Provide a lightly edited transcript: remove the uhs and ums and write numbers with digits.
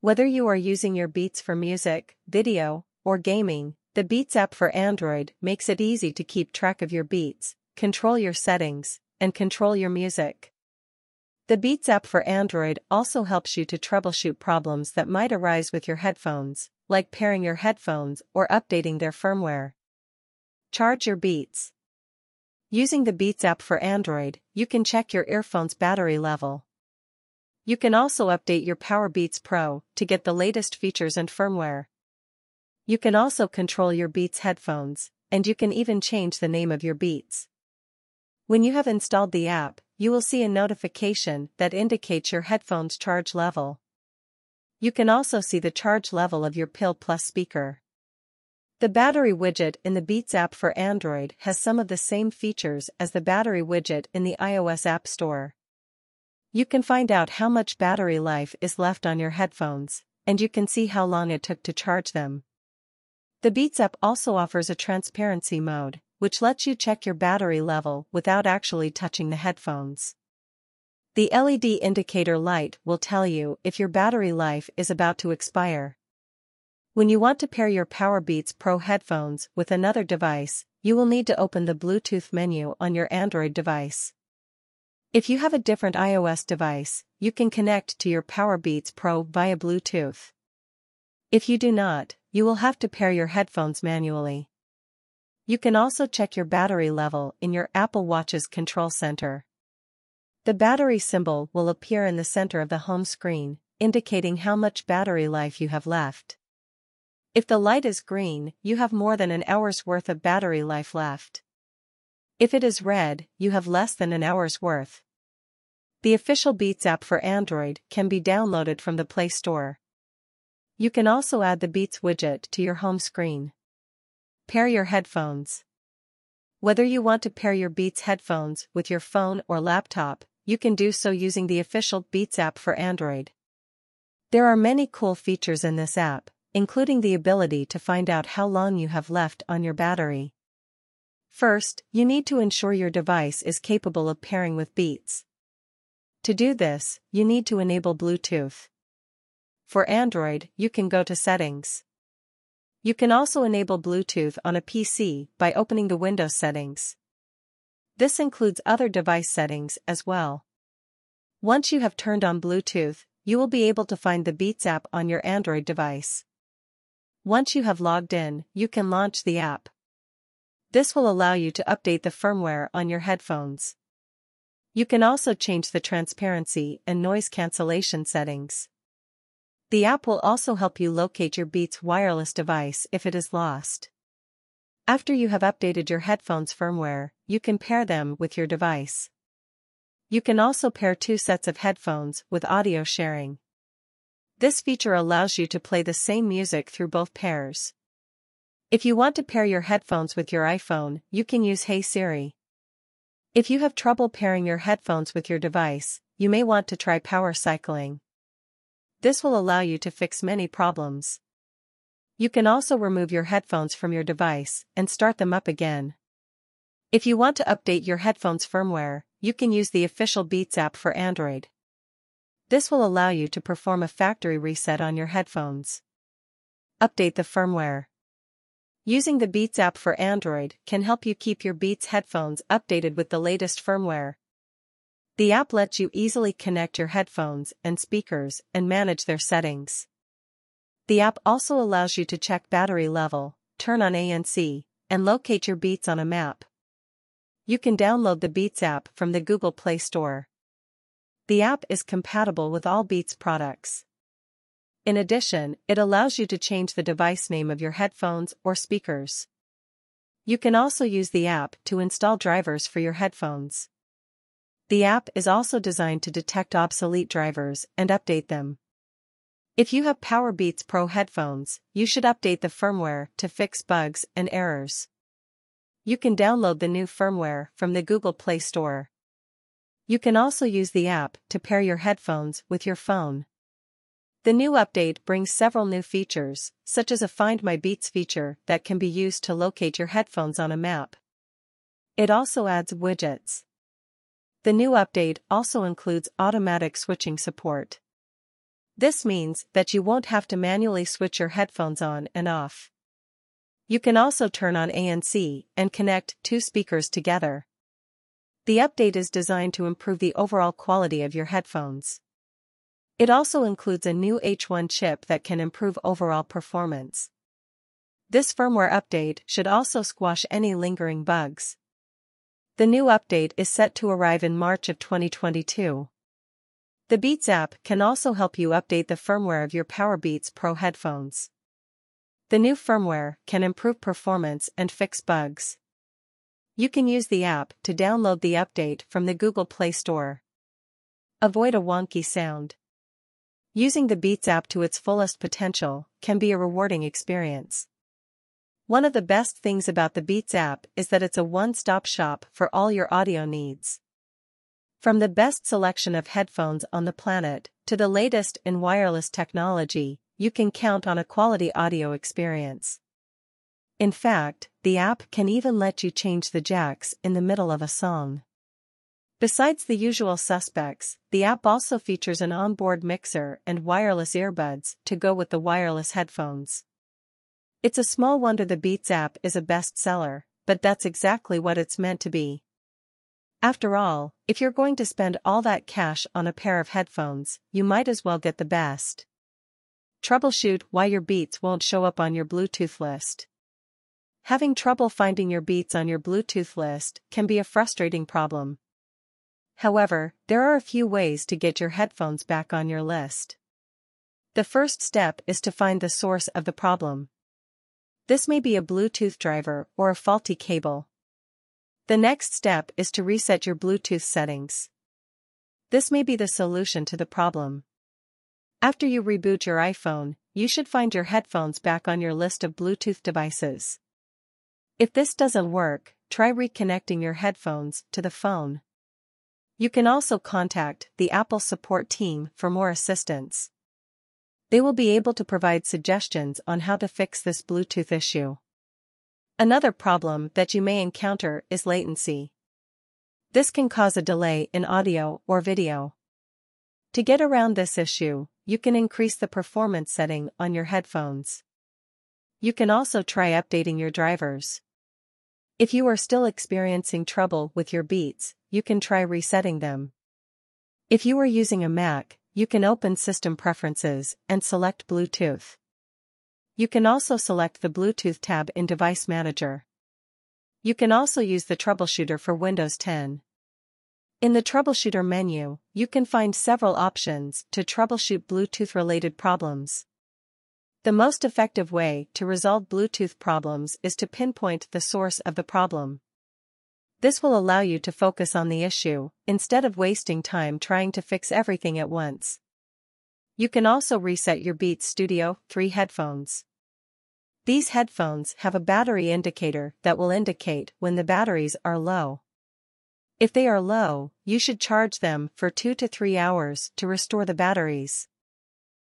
Whether you are using your Beats for music, video, or gaming, the Beats app for Android makes it easy to keep track of your beats, control your settings, and control your music. The Beats app for Android also helps you to troubleshoot problems that might arise with your headphones, like pairing your headphones or updating their firmware. Charge your beats. Using the Beats app for Android, you can check your earphone's battery level. You can also update your Powerbeats Pro to get the latest features and firmware. You can also control your Beats headphones, and you can even change the name of your Beats. When you have installed the app, you will see a notification that indicates your headphone's charge level. You can also see the charge level of your Pill+ speaker. The battery widget in the Beats app for Android has some of the same features as the battery widget in the iOS App Store. You can find out how much battery life is left on your headphones, and you can see how long it took to charge them. The Beats app also offers a transparency mode, which lets you check your battery level without actually touching the headphones. The LED indicator light will tell you if your battery life is about to expire. When you want to pair your Powerbeats Pro headphones with another device, you will need to open the Bluetooth menu on your Android device. If you have a different iOS device, you can connect to your Powerbeats Pro via Bluetooth. If you do not, you will have to pair your headphones manually. You can also check your battery level in your Apple Watch's control center. The battery symbol will appear in the center of the home screen, indicating how much battery life you have left. If the light is green, you have more than an hour's worth of battery life left. If it is red, you have less than an hour's worth. The official Beats app for Android can be downloaded from the Play Store. You can also add the Beats widget to your home screen. Pair your headphones. Whether you want to pair your Beats headphones with your phone or laptop, you can do so using the official Beats app for Android. There are many cool features in this app, including the ability to find out how long you have left on your battery. First, you need to ensure your device is capable of pairing with Beats. To do this, you need to enable Bluetooth. For Android, you can go to Settings. You can also enable Bluetooth on a PC by opening the Windows settings. This includes other device settings as well. Once you have turned on Bluetooth, you will be able to find the Beats app on your Android device. Once you have logged in, you can launch the app. This will allow you to update the firmware on your headphones. You can also change the transparency and noise cancellation settings. The app will also help you locate your Beats wireless device if it is lost. After you have updated your headphones' firmware, you can pair them with your device. You can also pair two sets of headphones with audio sharing. This feature allows you to play the same music through both pairs. If you want to pair your headphones with your iPhone, you can use Hey Siri. If you have trouble pairing your headphones with your device, you may want to try power cycling. This will allow you to fix many problems. You can also remove your headphones from your device and start them up again. If you want to update your headphones' firmware, you can use the official Beats app for Android. This will allow you to perform a factory reset on your headphones. Update the firmware. Using the Beats app for Android can help you keep your Beats headphones updated with the latest firmware. The app lets you easily connect your headphones and speakers and manage their settings. The app also allows you to check battery level, turn on ANC, and locate your Beats on a map. You can download the Beats app from the Google Play Store. The app is compatible with all Beats products. In addition, it allows you to change the device name of your headphones or speakers. You can also use the app to install drivers for your headphones. The app is also designed to detect obsolete drivers and update them. If you have Powerbeats Pro headphones, you should update the firmware to fix bugs and errors. You can download the new firmware from the Google Play Store. You can also use the app to pair your headphones with your phone. The new update brings several new features, such as a Find My Beats feature that can be used to locate your headphones on a map. It also adds widgets. The new update also includes automatic switching support. This means that you won't have to manually switch your headphones on and off. You can also turn on ANC and connect two speakers together. The update is designed to improve the overall quality of your headphones. It also includes a new H1 chip that can improve overall performance. This firmware update should also squash any lingering bugs. The new update is set to arrive in March of 2022. The Beats app can also help you update the firmware of your Powerbeats Pro headphones. The new firmware can improve performance and fix bugs. You can use the app to download the update from the Google Play Store. Avoid a wonky sound. Using the Beats app to its fullest potential can be a rewarding experience. One of the best things about the Beats app is that it's a one-stop shop for all your audio needs. From the best selection of headphones on the planet to the latest in wireless technology, you can count on a quality audio experience. In fact, the app can even let you change the jacks in the middle of a song. Besides the usual suspects, the app also features an onboard mixer and wireless earbuds to go with the wireless headphones. It's a small wonder the Beats app is a bestseller, but that's exactly what it's meant to be. After all, if you're going to spend all that cash on a pair of headphones, you might as well get the best. Troubleshoot why your Beats won't show up on your Bluetooth list. Having trouble finding your Beats on your Bluetooth list can be a frustrating problem. However, there are a few ways to get your headphones back on your list. The first step is to find the source of the problem. This may be a Bluetooth driver or a faulty cable. The next step is to reset your Bluetooth settings. This may be the solution to the problem. After you reboot your iPhone, you should find your headphones back on your list of Bluetooth devices. If this doesn't work, try reconnecting your headphones to the phone. You can also contact the Apple support team for more assistance. They will be able to provide suggestions on how to fix this Bluetooth issue. Another problem that you may encounter is latency. This can cause a delay in audio or video. To get around this issue, you can increase the performance setting on your headphones. You can also try updating your drivers. If you are still experiencing trouble with your Beats, you can try resetting them. If you are using a Mac, you can open System Preferences and select Bluetooth. You can also select the Bluetooth tab in Device Manager. You can also use the troubleshooter for Windows 10. In the troubleshooter menu, you can find several options to troubleshoot Bluetooth-related problems. The most effective way to resolve Bluetooth problems is to pinpoint the source of the problem. This will allow you to focus on the issue, instead of wasting time trying to fix everything at once. You can also reset your Beats Studio 3 headphones. These headphones have a battery indicator that will indicate when the batteries are low. If they are low, you should charge them for 2 to 3 hours to restore the batteries.